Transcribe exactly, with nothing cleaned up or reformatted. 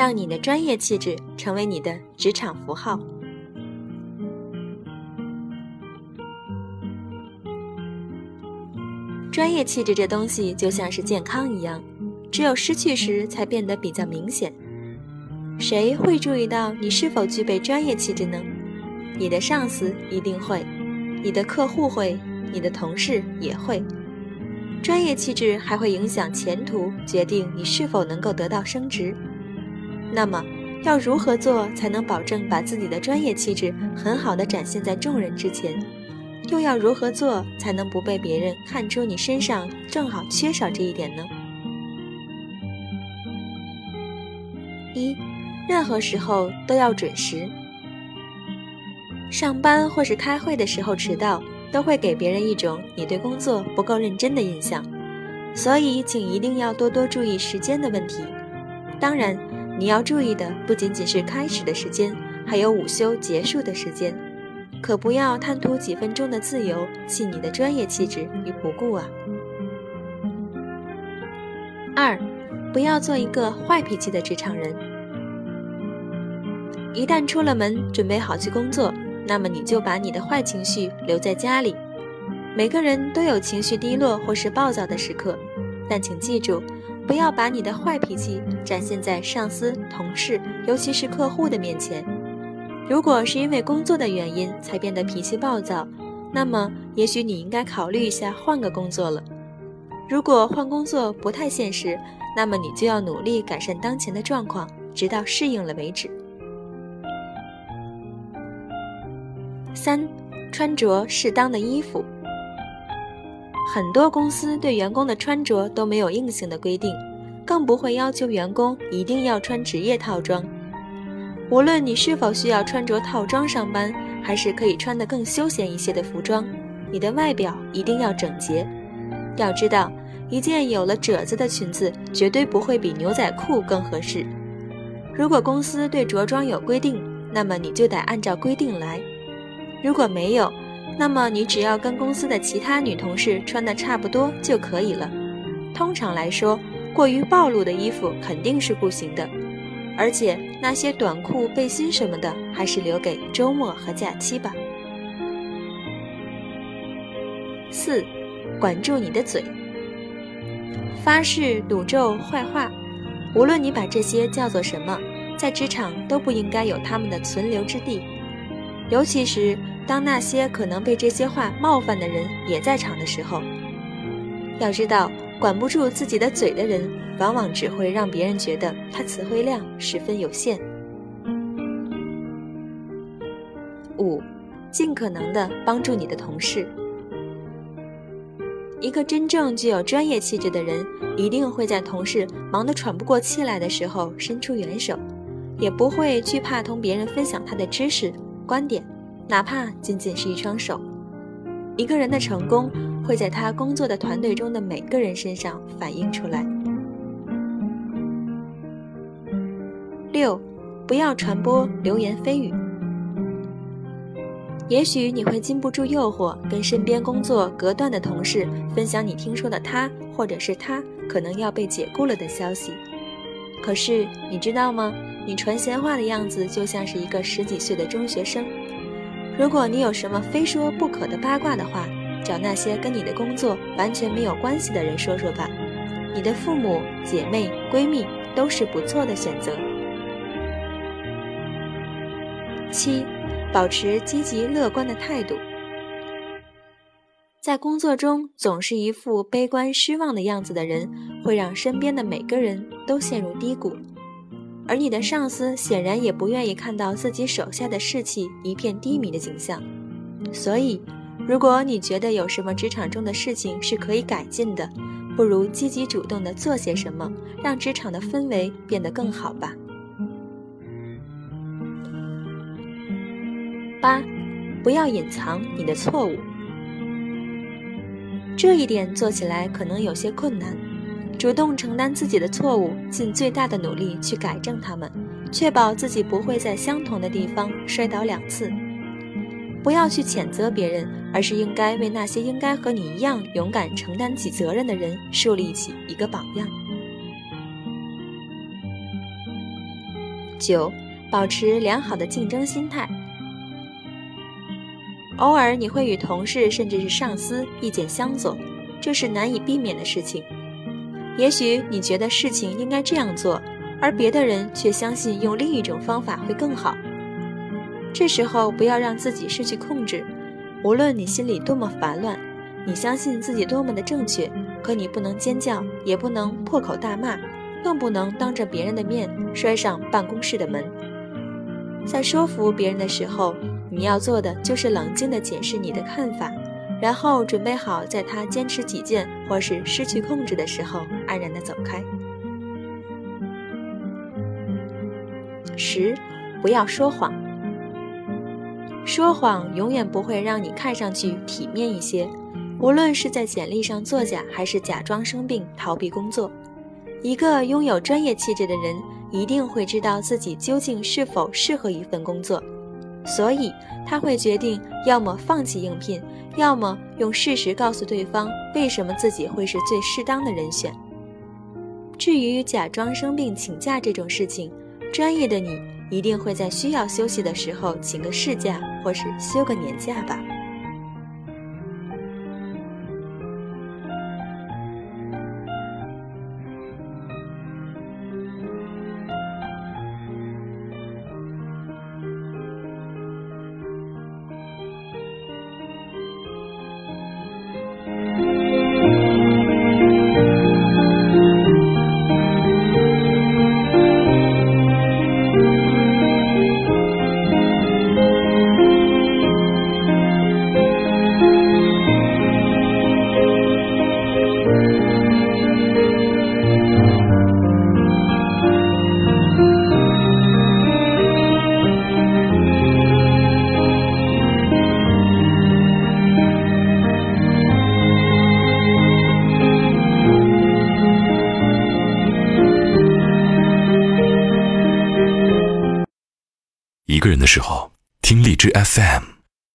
让你的专业气质成为你的职场符号。专业气质这东西就像是健康一样，只有失去时才变得比较明显。谁会注意到你是否具备专业气质呢？你的上司一定会，你的客户会，你的同事也会。专业气质还会影响前途，决定你是否能够得到升职。那么，要如何做才能保证把自己的专业气质很好地展现在众人之前？又要如何做才能不被别人看出你身上正好缺少这一点呢？一，任何时候都要准时。上班或是开会的时候迟到，都会给别人一种你对工作不够认真的印象，所以请一定要多多注意时间的问题。当然，你要注意的不仅仅是开始的时间，还有午休结束的时间，可不要贪图几分钟的自由，弃你的专业气质于不顾啊。二，不要做一个坏脾气的职场人。一旦出了门，准备好去工作，那么你就把你的坏情绪留在家里。每个人都有情绪低落或是暴躁的时刻，但请记住，不要把你的坏脾气展现在上司、同事，尤其是客户的面前。如果是因为工作的原因才变得脾气暴躁，那么也许你应该考虑一下换个工作了。如果换工作不太现实，那么你就要努力改善当前的状况，直到适应了为止。三，穿着适当的衣服。很多公司对员工的穿着都没有硬性的规定，更不会要求员工一定要穿职业套装。无论你是否需要穿着套装上班，还是可以穿得更休闲一些的服装，你的外表一定要整洁。要知道，一件有了褶子的裙子绝对不会比牛仔裤更合适。如果公司对着装有规定，那么你就得按照规定来。如果没有，那么你只要跟公司的其他女同事穿得差不多就可以了。通常来说，过于暴露的衣服肯定是不行的，而且那些短裤、背心什么的，还是留给周末和假期吧。四，管住你的嘴。发誓、赌咒、坏话，无论你把这些叫做什么，在职场都不应该有他们的存留之地。尤其是当那些可能被这些话冒犯的人也在场的时候。要知道，管不住自己的嘴的人，往往只会让别人觉得他词汇量十分有限。五，尽可能地帮助你的同事。一个真正具有专业气质的人，一定会在同事忙得喘不过气来的时候伸出援手，也不会惧怕同别人分享他的知识观点，哪怕仅仅是一双手。一个人的成功会在他工作的团队中的每个人身上反映出来。六，不要传播流言蜚语。也许你会禁不住诱惑，跟身边工作隔断的同事分享你听说的他或者是他可能要被解雇了的消息。可是你知道吗？你传闲话的样子就像是一个十几岁的中学生。如果你有什么非说不可的八卦的话，找那些跟你的工作完全没有关系的人说说吧。你的父母、姐妹、闺蜜都是不错的选择。七，保持积极乐观的态度。在工作中总是一副悲观失望的样子的人，会让身边的每个人都陷入低谷。而你的上司显然也不愿意看到自己手下的士气一片低迷的景象。所以，如果你觉得有什么职场中的事情是可以改进的，不如积极主动地做些什么，让职场的氛围变得更好吧。八，不要隐藏你的错误。这一点做起来可能有些困难，主动承担自己的错误，尽最大的努力去改正它们，确保自己不会在相同的地方摔倒两次。不要去谴责别人，而是应该为那些应该和你一样勇敢承担起责任的人树立起一个榜样。九、保持良好的竞争心态。偶尔你会与同事甚至是上司意见相左，这是难以避免的事情。也许你觉得事情应该这样做，而别的人却相信用另一种方法会更好。这时候不要让自己失去控制，无论你心里多么烦乱，你相信自己多么的正确，可你不能尖叫，也不能破口大骂，更不能当着别人的面摔上办公室的门。在说服别人的时候，你要做的就是冷静地解释你的看法，然后准备好在他坚持己见或是失去控制的时候安然地走开。十、不要说谎。说谎永远不会让你看上去体面一些，无论是在简历上作假，还是假装生病逃避工作。一个拥有专业气质的人一定会知道自己究竟是否适合一份工作，所以他会决定要么放弃应聘，要么用事实告诉对方为什么自己会是最适当的人选。至于假装生病请假这种事情，专业的你一定会在需要休息的时候请个事假或是休个年假吧。一个人的时候，听荔枝 F M。